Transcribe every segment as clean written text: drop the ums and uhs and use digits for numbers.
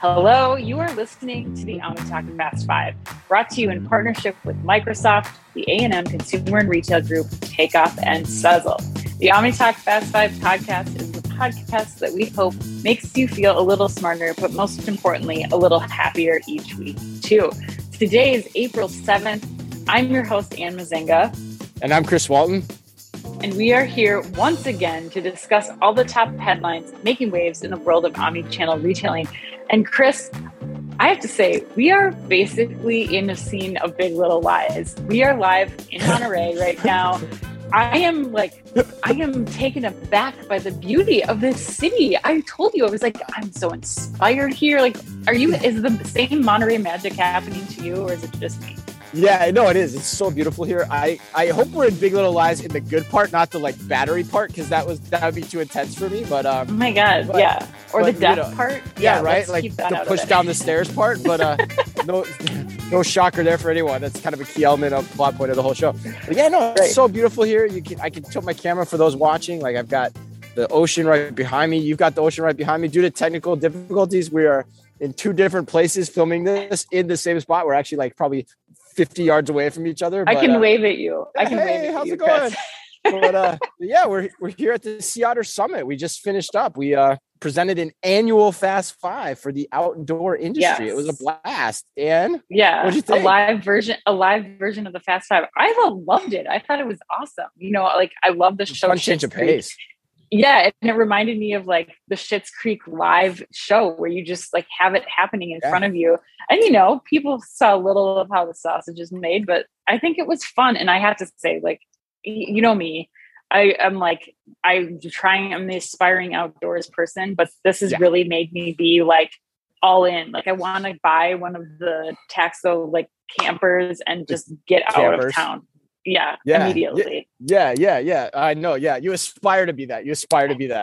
Hello, you are listening to the OmniTalk Fast Five, brought to you in partnership with Microsoft, the A&M Consumer and Retail Group, Takeoff, and Suzzle. The OmniTalk Fast Five podcast is the podcast that we hope makes you feel a little smarter, but most importantly, a little happier each week, too. Today is April 7th. I'm your host, Ann Mazinga. And I'm Chris Walton. And we are here once again to discuss all the top headlines making waves in the world of omnichannel retailing. And Chris, I have to say, we are basically in a scene of Big Little Lies. We are live in Monterey right now. I am taken aback by the beauty of this city. I told you, I was like, I'm so inspired here. Like, is the same Monterey magic happening to you, or is it just me? Yeah, no, it is. It's so beautiful here. I hope we're in Big Little Lies in the good part, not the battery part, because that would be too intense for me. But oh my god, yeah, or the death part. Yeah, right. Like the push down the stairs part. But no shocker there for anyone. That's kind of a key element of plot point of the whole show. But yeah, no, it's so beautiful here. I can tilt my camera for those watching. Like I've got the ocean right behind me. You've got the ocean right behind me. Due to technical difficulties, we are in two different places filming this in the same spot. We're actually probably 50 yards away from each other. I can wave at you. Hey, how's it going? But yeah, we're here at the Sea Otter Summit. We just finished up. We presented an annual Fast Five for the outdoor industry. Yes. It was a blast. And what'd you think? A live version of the Fast Five. I loved it. I thought it was awesome. You know, like I love the show. Fun change of pace. Yeah, and it reminded me of the Schitt's Creek live show where you just have it happening in front of you. And people saw a little of how the sausage is made, but I think it was fun. And I have to say, you know me, I'm the aspiring outdoors person, but this has really made me be all in. I want to buy one of the Taxo campers and just get out of town. Yeah, immediately. Yeah. I know. Yeah. You aspire to be that.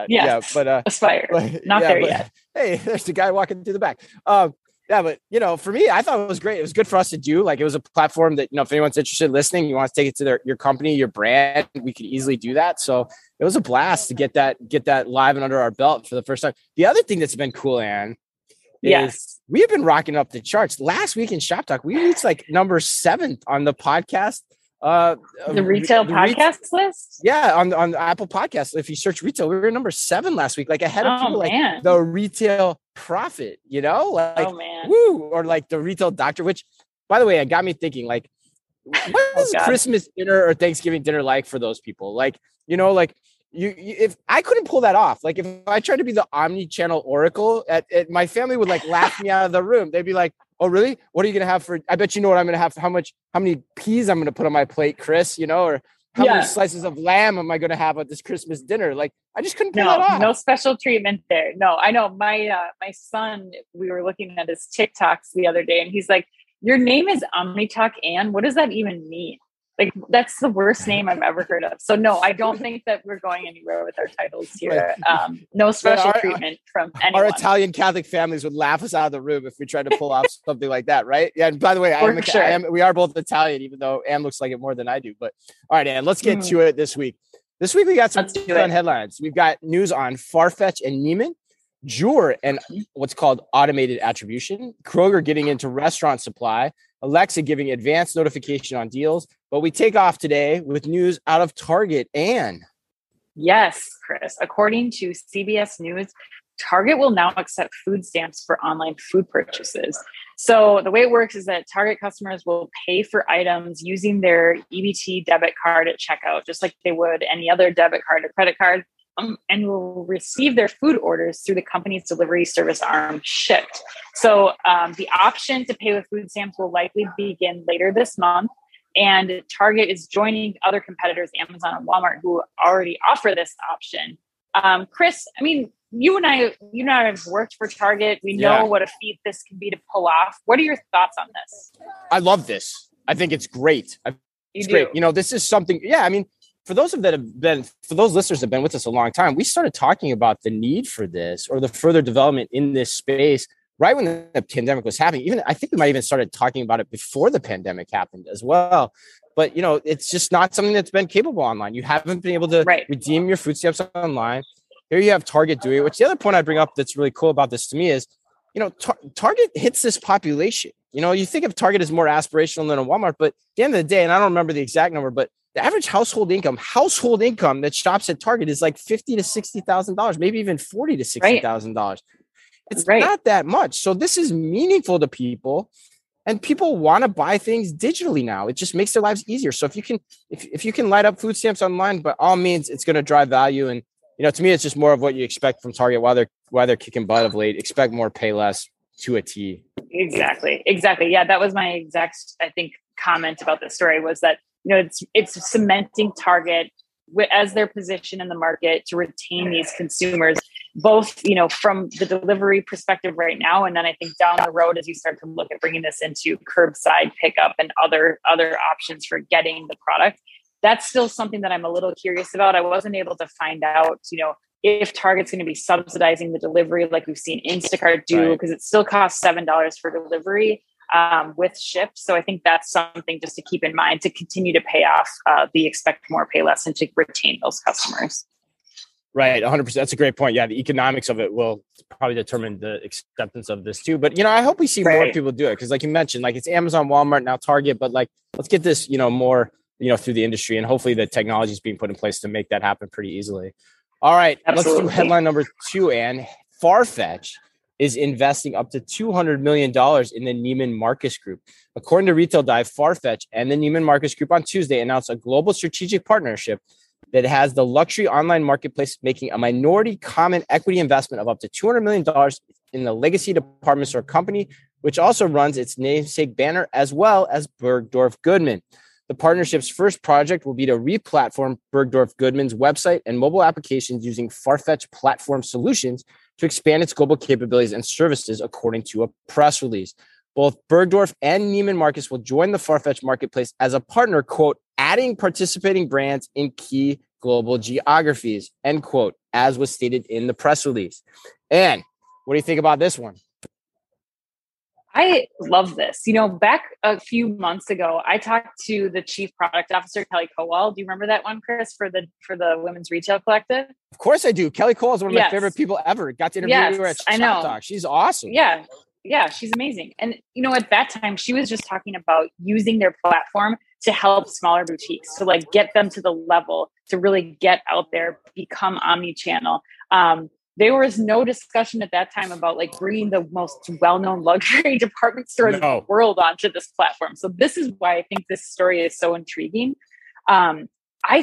Yeah. But aspire. Not there yet. Hey, there's the guy walking through the back. Yeah. But, for me, I thought it was great. It was good for us to do. It was a platform that, if anyone's interested in listening, you want to take it to your company, your brand, we could easily do that. So it was a blast to get that live and under our belt for the first time. The other thing that's been cool, Ann, is we have been rocking up the charts. Last week in Shop Talk, we reached number 7th on the podcast. The retail podcast list? Yeah, on the Apple podcast. If you search retail, we were number 7 last week, ahead of people, the retail prophet, woo, or the retail doctor, which by the way, it got me thinking, what is Christmas dinner or Thanksgiving dinner for those people? If I couldn't pull that off, if I tried to be the omni-channel oracle, my family would laugh me out of the room. They'd be like, "Oh, really? What are you gonna have for? I bet you know what I'm gonna have. How many peas I'm gonna put on my plate, Chris? Or how many slices of lamb am I gonna have at this Christmas dinner? I just couldn't pull that off. No special treatment there. No, I know my son. We were looking at his TikToks the other day, and he's like, "Your name is OmniTalk Ann. What does that even mean?" That's the worst name I've ever heard of. So no, I don't think that we're going anywhere with our titles here. No special treatment from anyone. Our Italian Catholic families would laugh us out of the room if we tried to pull off something like that, right? Yeah. And by the way, we are both Italian, even though Ann looks like it more than I do. But all right, Ann, let's get to it this week. This week we got some fun headlines. We've got news on Farfetch and Neiman, Joor and what's called automated attribution, Kroger getting into restaurant supply, Alexa giving advanced notification on deals. But we take off today with news out of Target. And yes, Chris, according to CBS News, Target will now accept food stamps for online food purchases. So the way it works is that Target customers will pay for items using their EBT debit card at checkout, just like they would any other debit card or credit card. And will receive their food orders through the company's delivery service arm, Shipt. So the option to pay with food stamps will likely begin later this month. And Target is joining other competitors, Amazon and Walmart, who already offer this option. Chris, I mean, you and I have worked for Target. We know what a feat this can be to pull off. What are your thoughts on this? I love this. I think it's great. It's great. This is something. Yeah, I mean, for those listeners that have been with us a long time, we started talking about the need for this or the further development in this space right when the pandemic was happening. Even I think we might even started talking about it before the pandemic happened as well. But it's just not something that's been capable online. You haven't been able to redeem your food stamps online. Here you have Target doing it. Which the other point I bring up that's really cool about this to me is you know, Target hits this population. You know, you think of Target as more aspirational than a Walmart, but at the end of the day, and I don't remember the exact number, but the average household income that shops at Target is like $50,000 to $60,000, maybe even $40,000 to $60,000. Right. It's not that much. So this is meaningful to people, and people want to buy things digitally now. It just makes their lives easier. So if you can light up food stamps online, by all means, it's going to drive value. And, you know, to me, it's just more of what you expect from Target while they're kicking butt of late. Expect more, pay less to a T. Exactly. Yeah. That was my exact, I think, comment about this story was that, you know, it's cementing Target as their position in the market to retain these consumers, both, you know, from the delivery perspective right now. And then I think down the road, as you start to look at bringing this into curbside pickup and other options for getting the product, that's still something that I'm a little curious about. I wasn't able to find out, you know, if Target's going to be subsidizing the delivery, like we've seen Instacart do, because it still costs $7 for delivery with ship. So I think that's something just to keep in mind to continue to pay off the expect more, pay less, and to retain those customers. Right. 100%. That's a great point. Yeah. The economics of it will probably determine the acceptance of this too. But, you know, I hope we see more people do it. Cause like you mentioned, like it's Amazon, Walmart, now Target, but like, let's get this, you know, more, you know, through the industry, and hopefully the technology is being put in place to make that happen pretty easily. All right. Absolutely. Let's do headline number 2, Ann. Farfetch is investing up to $200 million in the Neiman Marcus Group. According to Retail Dive, Farfetch and the Neiman Marcus Group on Tuesday announced a global strategic partnership that has the luxury online marketplace making a minority common equity investment of up to $200 million in the legacy department store company, which also runs its namesake banner as well as Bergdorf Goodman. The partnership's first project will be to replatform Bergdorf Goodman's website and mobile applications using Farfetch platform solutions to expand its global capabilities and services, according to a press release. Both Bergdorf and Neiman Marcus will join the Farfetch marketplace as a partner, quote, adding participating brands in key global geographies, end quote, as was stated in the press release. And what do you think about this one? I love this. You know, back a few months ago, I talked to the chief product officer, Kelly Kowal. Do you remember that one, Chris, for the Women's Retail Collective? Of course I do. Kelly Kowal is one of my favorite people ever. Got to interview her at Shop Talk. She's awesome. Yeah, she's amazing. And, you know, at that time, she was just talking about using their platform to help smaller boutiques, to like get them to the level, to really get out there, become omnichannel. There was no discussion at that time about like bringing the most well-known luxury department store in the world onto this platform. So this is why I think this story is so intriguing. I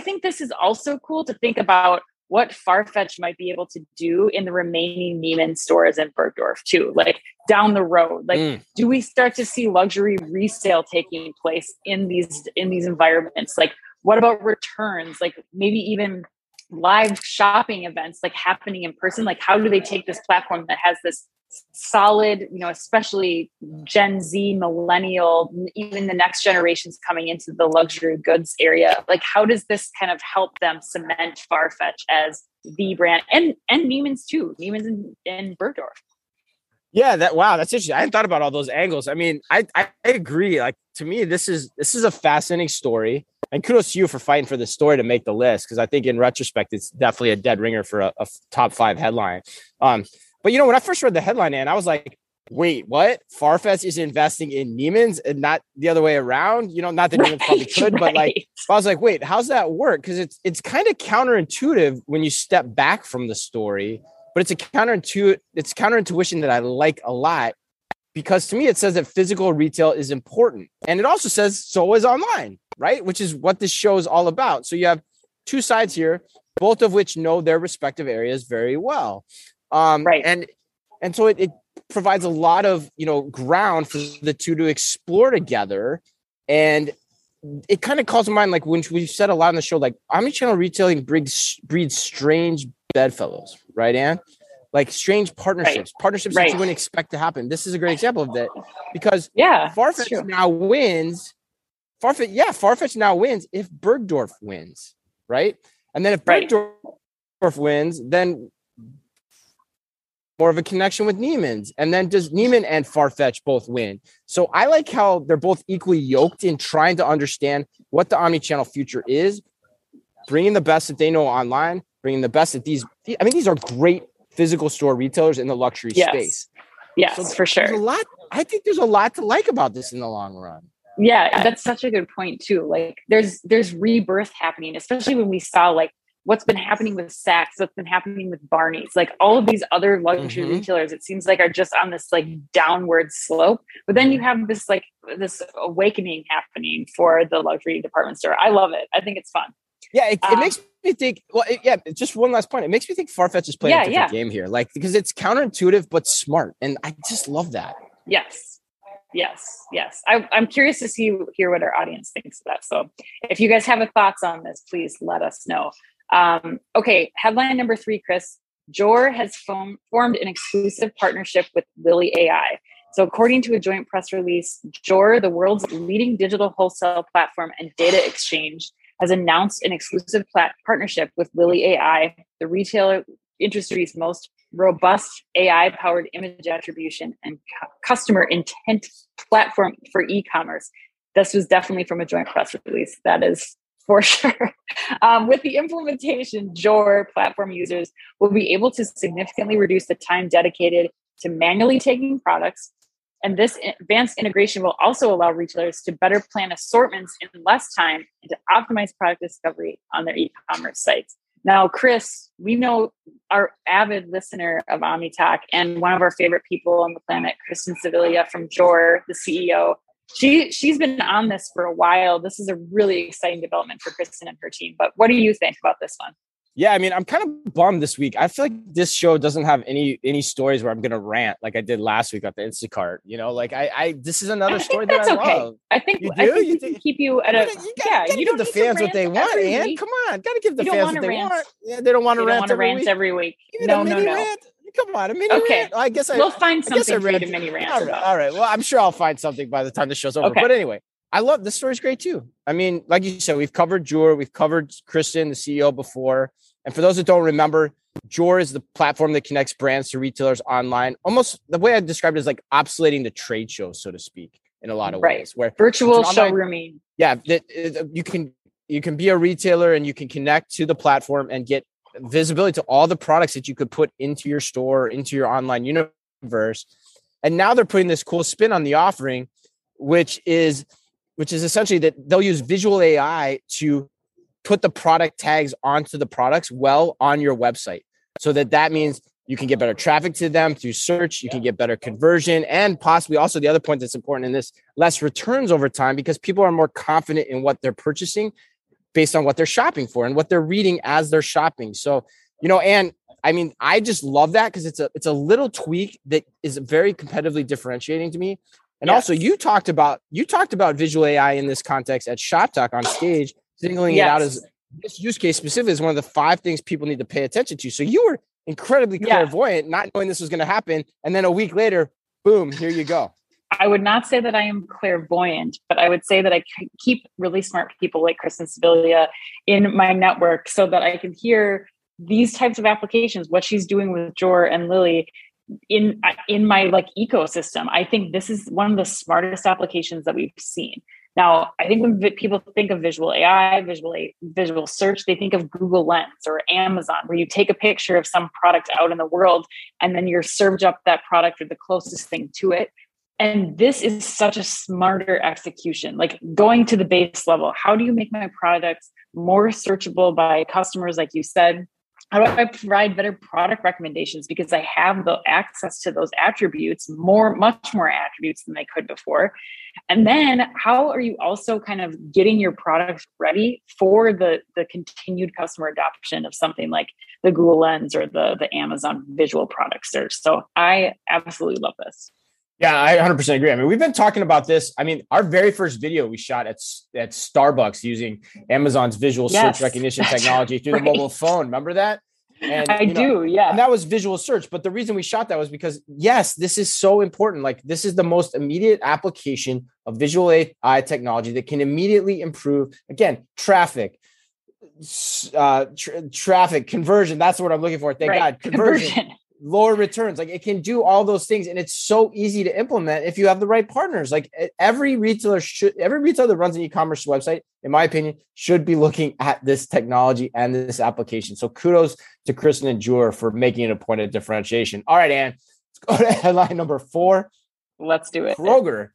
think this is also cool to think about what Farfetch might be able to do in the remaining Neiman stores in Bergdorf too, like down the road. Like, do we start to see luxury resale taking place in these environments? Like, what about returns? Like maybe even live shopping events like happening in person. Like how do they take this platform that has this solid, you know, especially Gen Z, millennial, even the next generations coming into the luxury goods area. Like how does this kind of help them cement Farfetch as the brand and Neiman's too, Neiman's in Bergdorf. Yeah, that's interesting. I hadn't thought about all those angles. I mean, I agree. Like to me, this is a fascinating story. And kudos to you for fighting for this story to make the list, because I think in retrospect, it's definitely a dead ringer for a top 5 headline. But, you know, when I first read the headline, Ann, I was like, wait, what? Farfetch is investing in Neiman's and not the other way around? You know, not that Neiman's probably could, but like, I was like, wait, how's that work? Because it's kind of counterintuitive when you step back from the story, but it's counterintuition that I like a lot, because to me, it says that physical retail is important. And it also says so is online, right? Which is what this show is all about. So you have two sides here, both of which know their respective areas very well. And so it provides a lot of, you know, ground for the two to explore together. And it kind of calls to mind, like when we've said a lot on the show, like omnichannel retailing breeds strange bedfellows, right, Ann? Like strange partnerships that you wouldn't expect to happen. This is a great example of that, because Farfetch now wins if Bergdorf wins, right? And then if Bergdorf wins, then more of a connection with Neiman's. And then does Neiman and Farfetch both win? So I like how they're both equally yoked in trying to understand what the omnichannel future is, bringing the best that they know online, bringing the best that these are great physical store retailers in the luxury space. Yes, so for sure. I think there's a lot to like about this in the long run. Yeah, that's such a good point too. Like there's rebirth happening, especially when we saw like what's been happening with Saks, what's been happening with Barney's, like all of these other luxury retailers, it seems like are just on this like downward slope. But then you have this like this awakening happening for the luxury department store. I love it. I think it's fun. Yeah, it makes me think. Well, just one last point. It makes me think Farfetch is playing a different game here, like because it's counterintuitive but smart, and I just love that. Yes. I'm curious to hear what our audience thinks of that. So if you guys have thoughts on this, please let us know. Okay. Headline number 3, Chris. Joor has formed an exclusive partnership with Lily AI. So according to a joint press release, Joor, the world's leading digital wholesale platform and data exchange, has announced an exclusive partnership with Lily AI, the retail industry's most robust AI-powered image attribution and customer intent platform for e-commerce. This was definitely from a joint press release. That is for sure. With the implementation, Joor platform users will be able to significantly reduce the time dedicated to manually taking products. And this advanced integration will also allow retailers to better plan assortments in less time and to optimize product discovery on their e-commerce sites. Now, Chris, we know our avid listener of OmniTalk and one of our favorite people on the planet, Kristen Sevilla from Joor, the CEO. She's been on this for a while. This is a really exciting development for Kristen and her team. But what do you think about this one? Yeah, I mean, I'm kind of bummed this week. I feel like this show doesn't have any stories where I'm going to rant like I did last week at the Instacart. You know, like I this is another story that I love. I think you can keep you at a you give the fans what they want, Ann. Come on, gotta give the fans what they want. Yeah, they don't want to rant every week. No. Come on, a mini rant. I guess we'll find something for you to mini rant. All right. Well, I'm sure I'll find something by the time the show's over. But anyway. I love this story's great too. I mean, like you said, we've covered Joor, we've covered Kristen, the CEO, before. And for those that don't remember, Joor is the platform that connects brands to retailers online. Almost the way I described it is like obsoleting the trade show, so to speak, in a lot of ways. Where virtual showrooming. Yeah, you can be a retailer and you can connect to the platform and get visibility to all the products that you could put into your store, into your online universe. And now they're putting this cool spin on the offering, which is essentially that they'll use visual AI to put the product tags onto the products on your website. So that means you can get better traffic to them through search, you can get better conversion, and possibly also the other point that's important in this, less returns over time because people are more confident in what they're purchasing based on what they're shopping for and what they're reading as they're shopping. So, and I mean, I just love that because it's a little tweak that is very competitively differentiating to me. And also, you talked about visual AI in this context at Shop Talk on stage, singling it out as this use case specifically is one of the 5 things people need to pay attention to. So you were incredibly clairvoyant, not knowing this was going to happen, and then a week later, boom, here you go. I would not say that I am clairvoyant, but I would say that I keep really smart people like Kristen Sevilla in my network so that I can hear these types of applications, what she's doing with Joor and Lily. In my like ecosystem, I think this is one of the smartest applications that we've seen. Now, I think when people think of visual AI, visual search, they think of Google Lens or Amazon, where you take a picture of some product out in the world, and then you're served up that product or the closest thing to it. And this is such a smarter execution, like going to the base level. How do you make my products more searchable by customers, like you said? How do I provide better product recommendations? Because I have the access to those attributes, much more attributes than I could before. And then how are you also kind of getting your product ready for the continued customer adoption of something like the Google Lens or the Amazon visual product search? So I absolutely love this. Yeah, I 100% agree. I mean, we've been talking about this. I mean, our very first video we shot at Starbucks using Amazon's visual search recognition technology through the mobile phone. Remember that? And, I do. And that was visual search. But the reason we shot that was because, yes, this is so important. Like, this is the most immediate application of visual AI technology that can immediately improve, again, traffic. Traffic, conversion. That's what I'm looking for. Thank God. Conversion. Lower returns. Like, it can do all those things. And it's so easy to implement if you have the right partners. Like, every retailer that runs an e-commerce website, in my opinion, should be looking at this technology and this application. So kudos to Kristen and Joor for making it a point of differentiation. All right, Ann, let's go to headline number 4. Let's do it. Kroger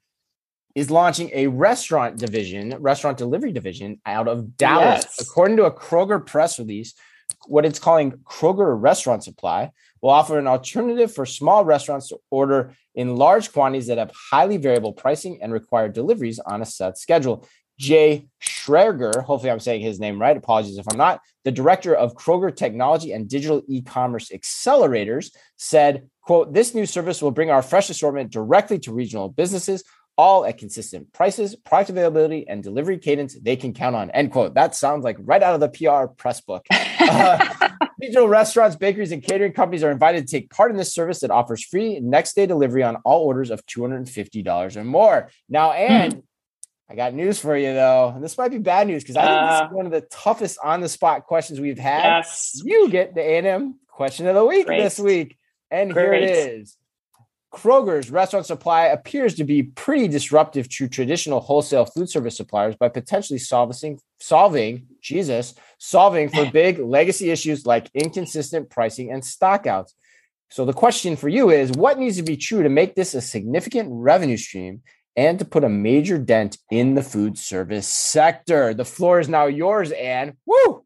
is launching a restaurant delivery division out of Dallas. Yes. According to a Kroger press release, what it's calling Kroger Restaurant Supply will offer an alternative for small restaurants to order in large quantities that have highly variable pricing and require deliveries on a set schedule. Jay Schrager, hopefully I'm saying his name right, apologies if I'm not, the director of Kroger Technology and Digital E-Commerce Accelerators, said, quote, "This new service will bring our fresh assortment directly to regional businesses, all at consistent prices, product availability, and delivery cadence they can count on," end quote. That sounds like right out of the PR press book. Regional restaurants, bakeries, and catering companies are invited to take part in this service that offers free next-day delivery on all orders of $250 or more. Now, Ann, I got news for you, though. And this might be bad news because I think this is one of the toughest on-the-spot questions we've had. Yes. You get the A&M question of the week this week. And here it is. Kroger's Restaurant Supply appears to be pretty disruptive to traditional wholesale food service suppliers by potentially solving for big legacy issues like inconsistent pricing and stockouts. So the question for you is, what needs to be true to make this a significant revenue stream and to put a major dent in the food service sector? The floor is now yours, Ann. Woo!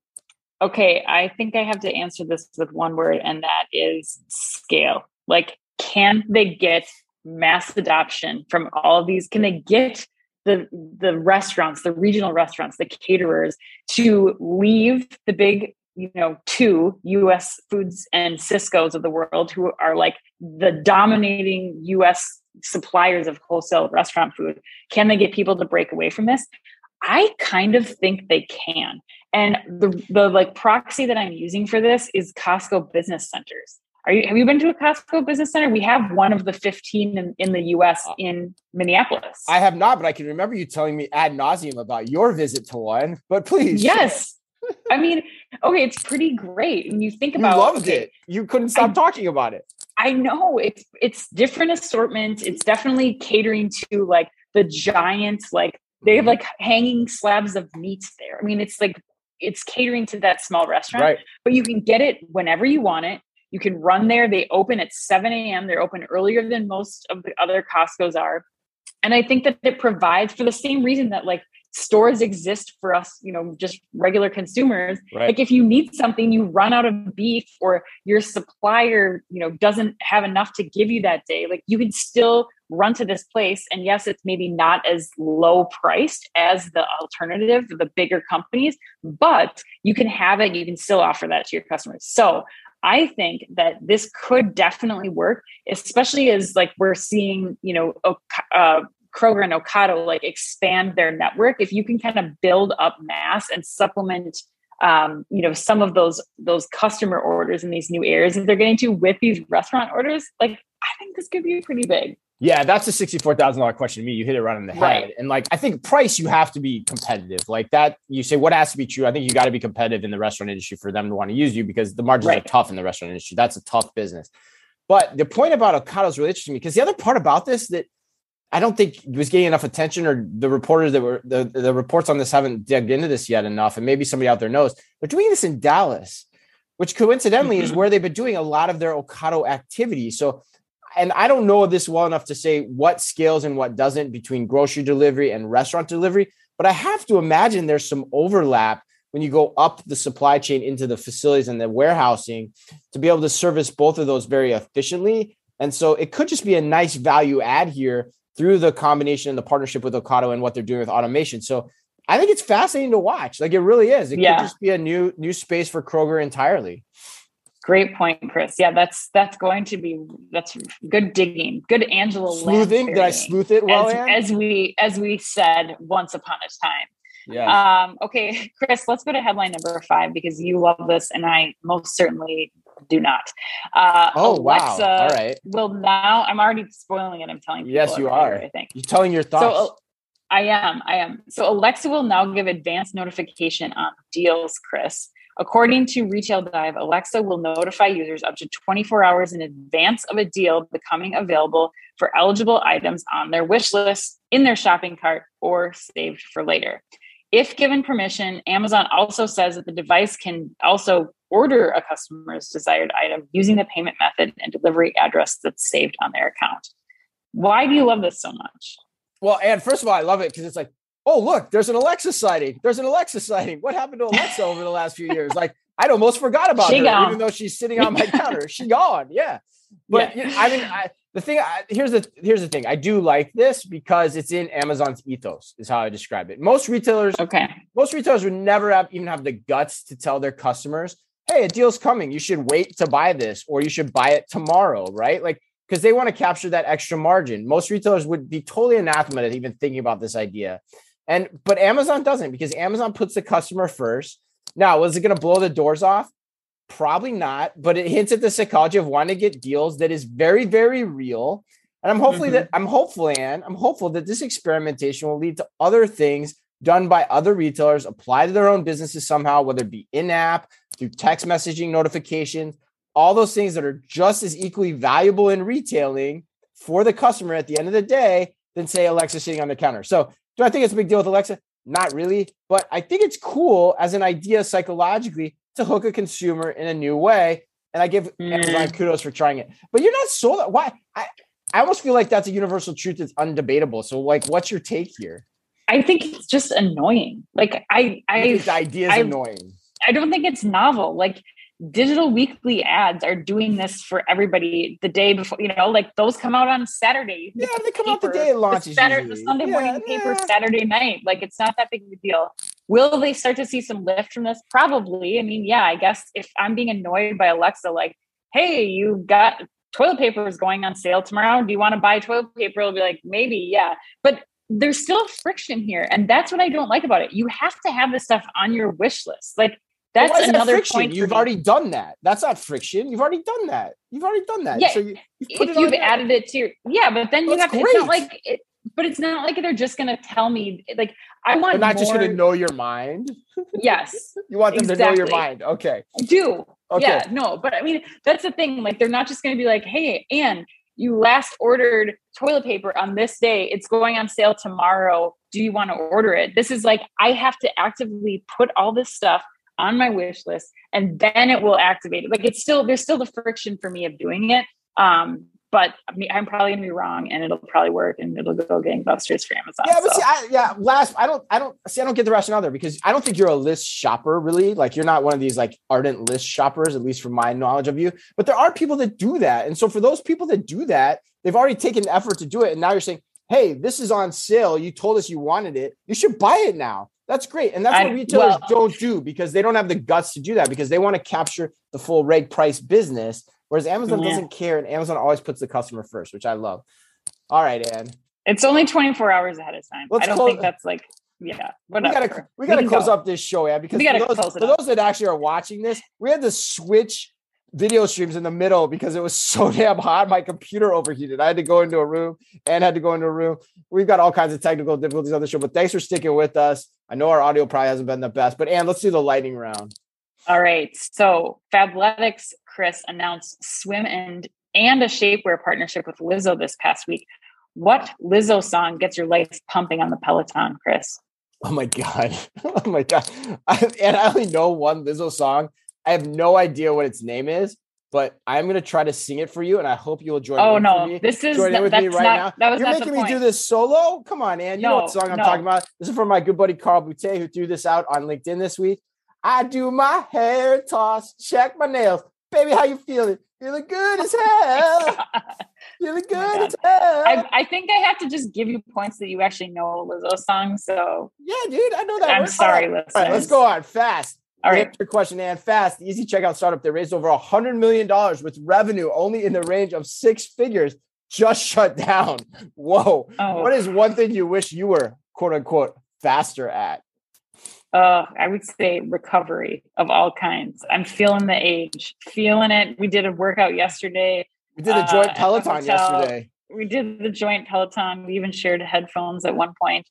Okay, I think I have to answer this with one word, and that is scale. Like, can they get mass adoption from all of these? Can they get the restaurants, the regional restaurants, the caterers to leave the big, two U.S. Foods and Sysco's of the world, who are like the dominating U.S. suppliers of wholesale restaurant food? Can they get people to break away from this? I kind of think they can. And the like proxy that I'm using for this is Costco Business Centers. Have you been to a Costco Business Center? We have one of the 15 in the U.S. in Minneapolis. I have not, but I can remember you telling me ad nauseum about your visit to one, but please. Yes. I mean, okay, it's pretty great. And you think about it. You loved it. You couldn't stop talking about it. I know. It's different assortment. It's definitely catering to like the giants. Like they have like hanging slabs of meat there. I mean, it's catering to that small restaurant, right? But you can get it whenever you want it. You can run there. They open at 7 a.m. They're open earlier than most of the other Costco's are. And I think that it provides, for the same reason that like stores exist for us, just regular consumers. Right. Like if you need something, you run out of beef or your supplier, doesn't have enough to give you that day. Like you can still run to this place. And yes, it's maybe not as low priced as the alternative, the bigger companies, but you can have it. You can still offer that to your customers. So I think that this could definitely work, especially as like we're seeing, Kroger and Ocado like expand their network. If you can kind of build up mass and supplement, some of those customer orders in these new areas that they're getting to with these restaurant orders, like I think this could be pretty big. Yeah, that's a $64,000 question to me. You hit it right in the head. Right. And like, I think price, you have to be competitive like that. You say what has to be true. I think you got to be competitive in the restaurant industry for them to want to use you, because the margins are tough in the restaurant industry. That's a tough business. But the point about Ocado is really interesting, because the other part about this that I don't think was getting enough attention, or the reporters that were the reports on this haven't dug into this yet enough. And maybe somebody out there knows, they're doing this in Dallas, which coincidentally is where they've been doing a lot of their Ocado activity. So, and I don't know this well enough to say what scales and what doesn't between grocery delivery and restaurant delivery, but I have to imagine there's some overlap when you go up the supply chain into the facilities and the warehousing to be able to service both of those very efficiently. And so it could just be a nice value add here through the combination and the partnership with Ocado and what they're doing with automation. So I think it's fascinating to watch. Like it really is. It could just be a new space for Kroger entirely. Great point, Chris. Yeah, that's good digging. Good Angela sleuthing. Did I sleuth it well, as we said once upon a time? Yeah. Okay, Chris, let's go to headline number 5, because you love this and I most certainly do not. Alexa wow. All right. Well, now I'm already spoiling it. I'm telling you. Yes, you are. I think you're telling your thoughts. So, I am. So Alexa will now give advanced notification on deals, Chris. According to Retail Dive, Alexa will notify users up to 24 hours in advance of a deal becoming available for eligible items on their wish list, in their shopping cart, or saved for later. If given permission, Amazon also says that the device can also order a customer's desired item using the payment method and delivery address that's saved on their account. Why do you love this so much? Well, and first of all, I love it because it's like, oh, look, there's an Alexa sighting. There's an Alexa sighting. What happened to Alexa over the last few years? Like, I'd almost forgot about her, even though she's sitting on my counter. She gone. Yeah. But yeah. You know, I mean, here's the thing. I do like this because it's in Amazon's ethos is how I describe it. Most retailers would never even have the guts to tell their customers, hey, a deal's coming. You should wait to buy this, or you should buy it tomorrow. Right. Like, because they want to capture that extra margin. Most retailers would be totally anathema to even thinking about this idea. But Amazon doesn't, because Amazon puts the customer first. Now, was it going to blow the doors off? Probably not, but it hints at the psychology of wanting to get deals that is very, very real. And I'm hopeful, Ann, that this experimentation will lead to other things done by other retailers, applied to their own businesses somehow, whether it be in-app, through text messaging notifications, all those things that are just as equally valuable in retailing for the customer at the end of the day than, say, Alexa sitting on the counter. So do I think it's a big deal with Alexa? Not really, but I think it's cool as an idea psychologically to hook a consumer in a new way. And I give Amazon kudos for trying it, but you're not sold. Why? I almost feel like that's a universal truth that's undebatable. So like, what's your take here? I think it's just annoying. Like the idea is annoying. I don't think it's novel. Like digital weekly ads are doing this for everybody the day before, you know, like those come out on Saturday. Yeah, they come out the day it launches. The Sunday morning paper, Saturday night. Like it's not that big of a deal. Will they start to see some lift from this? Probably. I mean, yeah, I guess if I'm being annoyed by Alexa, like, hey, you got toilet paper is going on sale tomorrow. Do you want to buy toilet paper? It'll be like, maybe, yeah. But there's still friction here. And that's what I don't like about it. You have to have this stuff on your wish list. Like, that's another friction? Point. You've already done that. That's not friction. You've already done that. Yeah. So you've added it to your, yeah, but then you have to, it's not like, but it's not like they're just going to tell me, like, I want more. They're not just going to know your mind? Yes. You want them to know your mind. Okay. I do. Okay. Yeah, no, but I mean, that's the thing. Like, they're not just going to be like, hey, Ann, you last ordered toilet paper on this day. It's going on sale tomorrow. Do you want to order it? This is like, I have to actively put all this stuff on my wish list, and then it will activate it. Like there's still the friction for me of doing it. But I mean, I'm probably gonna be wrong, and it'll probably work, and it'll go gangbusters for Amazon. Yeah, but so. I don't get the rationale there, because I don't think you're a list shopper really. Like you're not one of these like ardent list shoppers, at least from my knowledge of you. But there are people that do that, and so for those people that do that, they've already taken the effort to do it, and now you're saying, hey, this is on sale. You told us you wanted it. You should buy it now. That's great. And that's what retailers don't do, because they don't have the guts to do that, because they want to capture the full reg price business. Whereas Amazon doesn't care. And Amazon always puts the customer first, which I love. All right, Ann. It's only 24 hours ahead of time. I don't think that's like, yeah, whatever. We got to close up this show, Ann, because for those that actually are watching this, we had to switch video streams in the middle because it was so damn hot. My computer overheated. I had to go into a room and We've got all kinds of technical difficulties on the show, but thanks for sticking with us. I know our audio probably hasn't been the best, but Ann, let's do the lightning round. All right. So Fabletics, Chris, announced swim-end and a shapewear partnership with Lizzo this past week. What Lizzo song gets your legs pumping on the Peloton, Chris? Oh my God. And I only know one Lizzo song. I have no idea what its name is, but I'm going to try to sing it for you, and I hope you'll join me. Oh, no. This is not me right now. You're making me do this solo? Come on, Ann. You know what song I'm talking about. This is from my good buddy Carl Boutet, who threw this out on LinkedIn this week. I do my hair toss, check my nails. Baby, how you feeling? Feeling good as hell. I think I have to just give you points that you actually know Lizzo's song. So, yeah, dude, I know that. I'm sorry, listeners. All right, let's go on fast. All right. Your question, Ann. Fast, easy checkout startup that raised over $100 million with revenue only in the range of six figures just shut down. Whoa. Oh. What is one thing you wish you were, quote unquote, faster at? I would say recovery of all kinds. I'm feeling the age, feeling it. We did a workout yesterday. We did a joint Peloton yesterday. We did the joint Peloton. We even shared headphones at one point.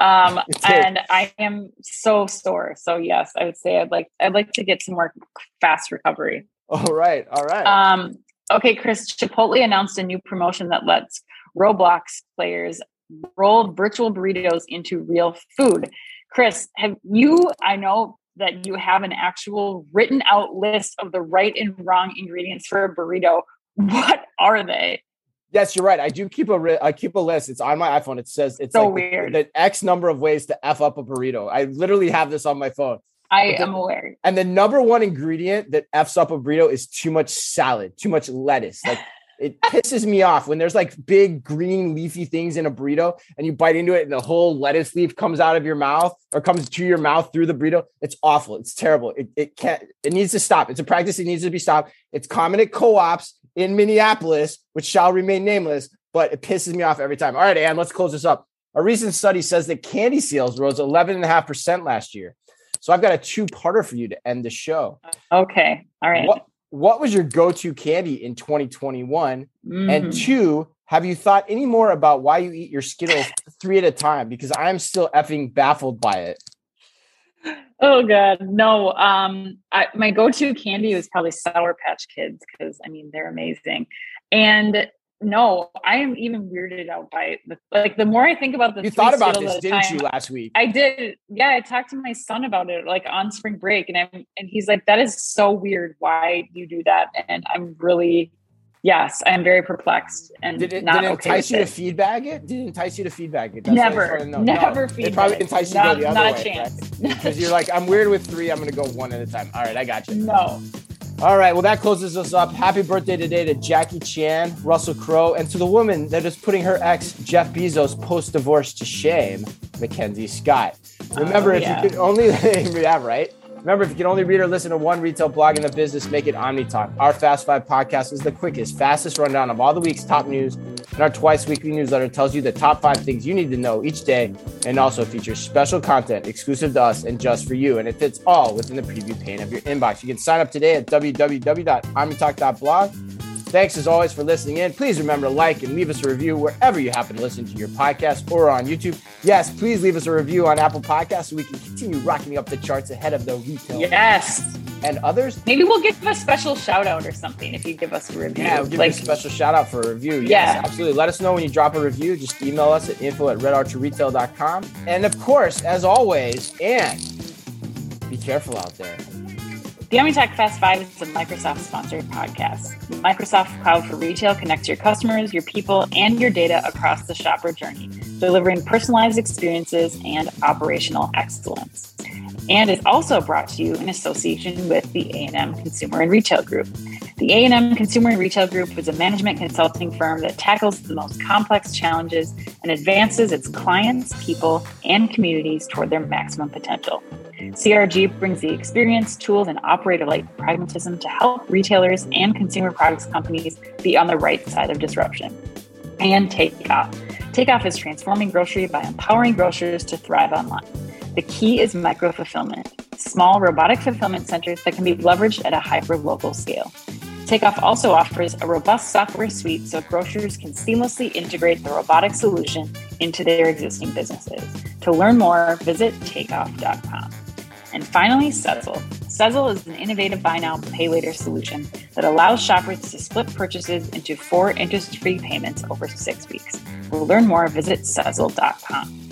And I am so sore. So yes, I would say I'd like to get some more fast recovery. All right. Okay, Chris, Chipotle announced a new promotion that lets Roblox players roll virtual burritos into real food. Chris, have you, I know that you have an actual written out list of the right and wrong ingredients for a burrito. What are they? Yes, you're right. I do keep I keep a list. It's on my iPhone. It says it's so like weird. The X number of ways to F up a burrito. I literally have this on my phone. I am aware. And the number one ingredient that F's up a burrito is too much salad, too much lettuce. Like it pisses me off when there's like big green leafy things in a burrito and you bite into it and the whole lettuce leaf comes out of your mouth or comes to your mouth through the burrito. It's awful. It's terrible. It needs to stop. It's a practice. It needs to be stopped. It's common at co-ops in Minneapolis, which shall remain nameless, but it pisses me off every time. All right, Ann, let's close this up. A recent study says that candy sales rose 11.5% last year. So I've got a two-parter for you to end the show. Okay. All right. What was your go-to candy in 2021? Mm-hmm. And two, have you thought any more about why you eat your Skittles three at a time? Because I'm still effing baffled by it. Oh, God. No. My go-to candy was probably Sour Patch Kids because, I mean, they're amazing. And no, I am even weirded out by it. Like the more I think about this, you thought about this, didn't you, last week? I did. Yeah, I talked to my son about it, like on spring break, and he's like, "That is so weird. Why you do that?" And I'm really, yes, I'm very perplexed. And did it entice you to feedback it? That's never feedback. It probably enticed you to go the other way. Not a chance. Because you're like, I'm weird with three. I'm going to go one at a time. All right, I got you. No. All right. Well, that closes us up. Happy birthday today to Jackie Chan, Russell Crowe, and to the woman that is putting her ex, Jeff Bezos, post-divorce to shame, Mackenzie Scott. Remember, if you can only read or listen to one retail blog in the business, make it OmniTalk. Our Fast Five podcast is the quickest, fastest rundown of all the week's top news. And our twice-weekly newsletter tells you the top 5 things you need to know each day and also features special content exclusive to us and just for you. And it fits all within the preview pane of your inbox. You can sign up today at www.omnitalk.blog. Thanks, as always, for listening in. Please remember to like and leave us a review wherever you happen to listen to your podcast or on YouTube. Yes, please leave us a review on Apple Podcasts so we can continue rocking up the charts ahead of the retail. Yes. And others. Maybe we'll give a special shout out or something if you give us a review. Yeah, we'll give you a special shout out for a review. Yes, yeah. Absolutely. Let us know when you drop a review. Just email us at info@redarcherretail.com. And of course, as always, and be careful out there. The OmniTalk Fast Five is a Microsoft-sponsored podcast. Microsoft Cloud for Retail connects your customers, your people, and your data across the shopper journey, delivering personalized experiences and operational excellence. And is also brought to you in association with the A&M Consumer and Retail Group. The A&M Consumer and Retail Group is a management consulting firm that tackles the most complex challenges and advances its clients, people, and communities toward their maximum potential. CRG brings the experience, tools, and operator-like pragmatism to help retailers and consumer products companies be on the right side of disruption. And Takeoff. Takeoff is transforming grocery by empowering grocers to thrive online. The key is micro-fulfillment, small robotic fulfillment centers that can be leveraged at a hyper-local scale. Takeoff also offers a robust software suite so grocers can seamlessly integrate the robotic solution into their existing businesses. To learn more, visit takeoff.com. And finally, Sezzle. Sezzle is an innovative buy now, pay later solution that allows shoppers to split purchases into 4 interest-free payments over 6 weeks. To learn more, visit Sezzle.com.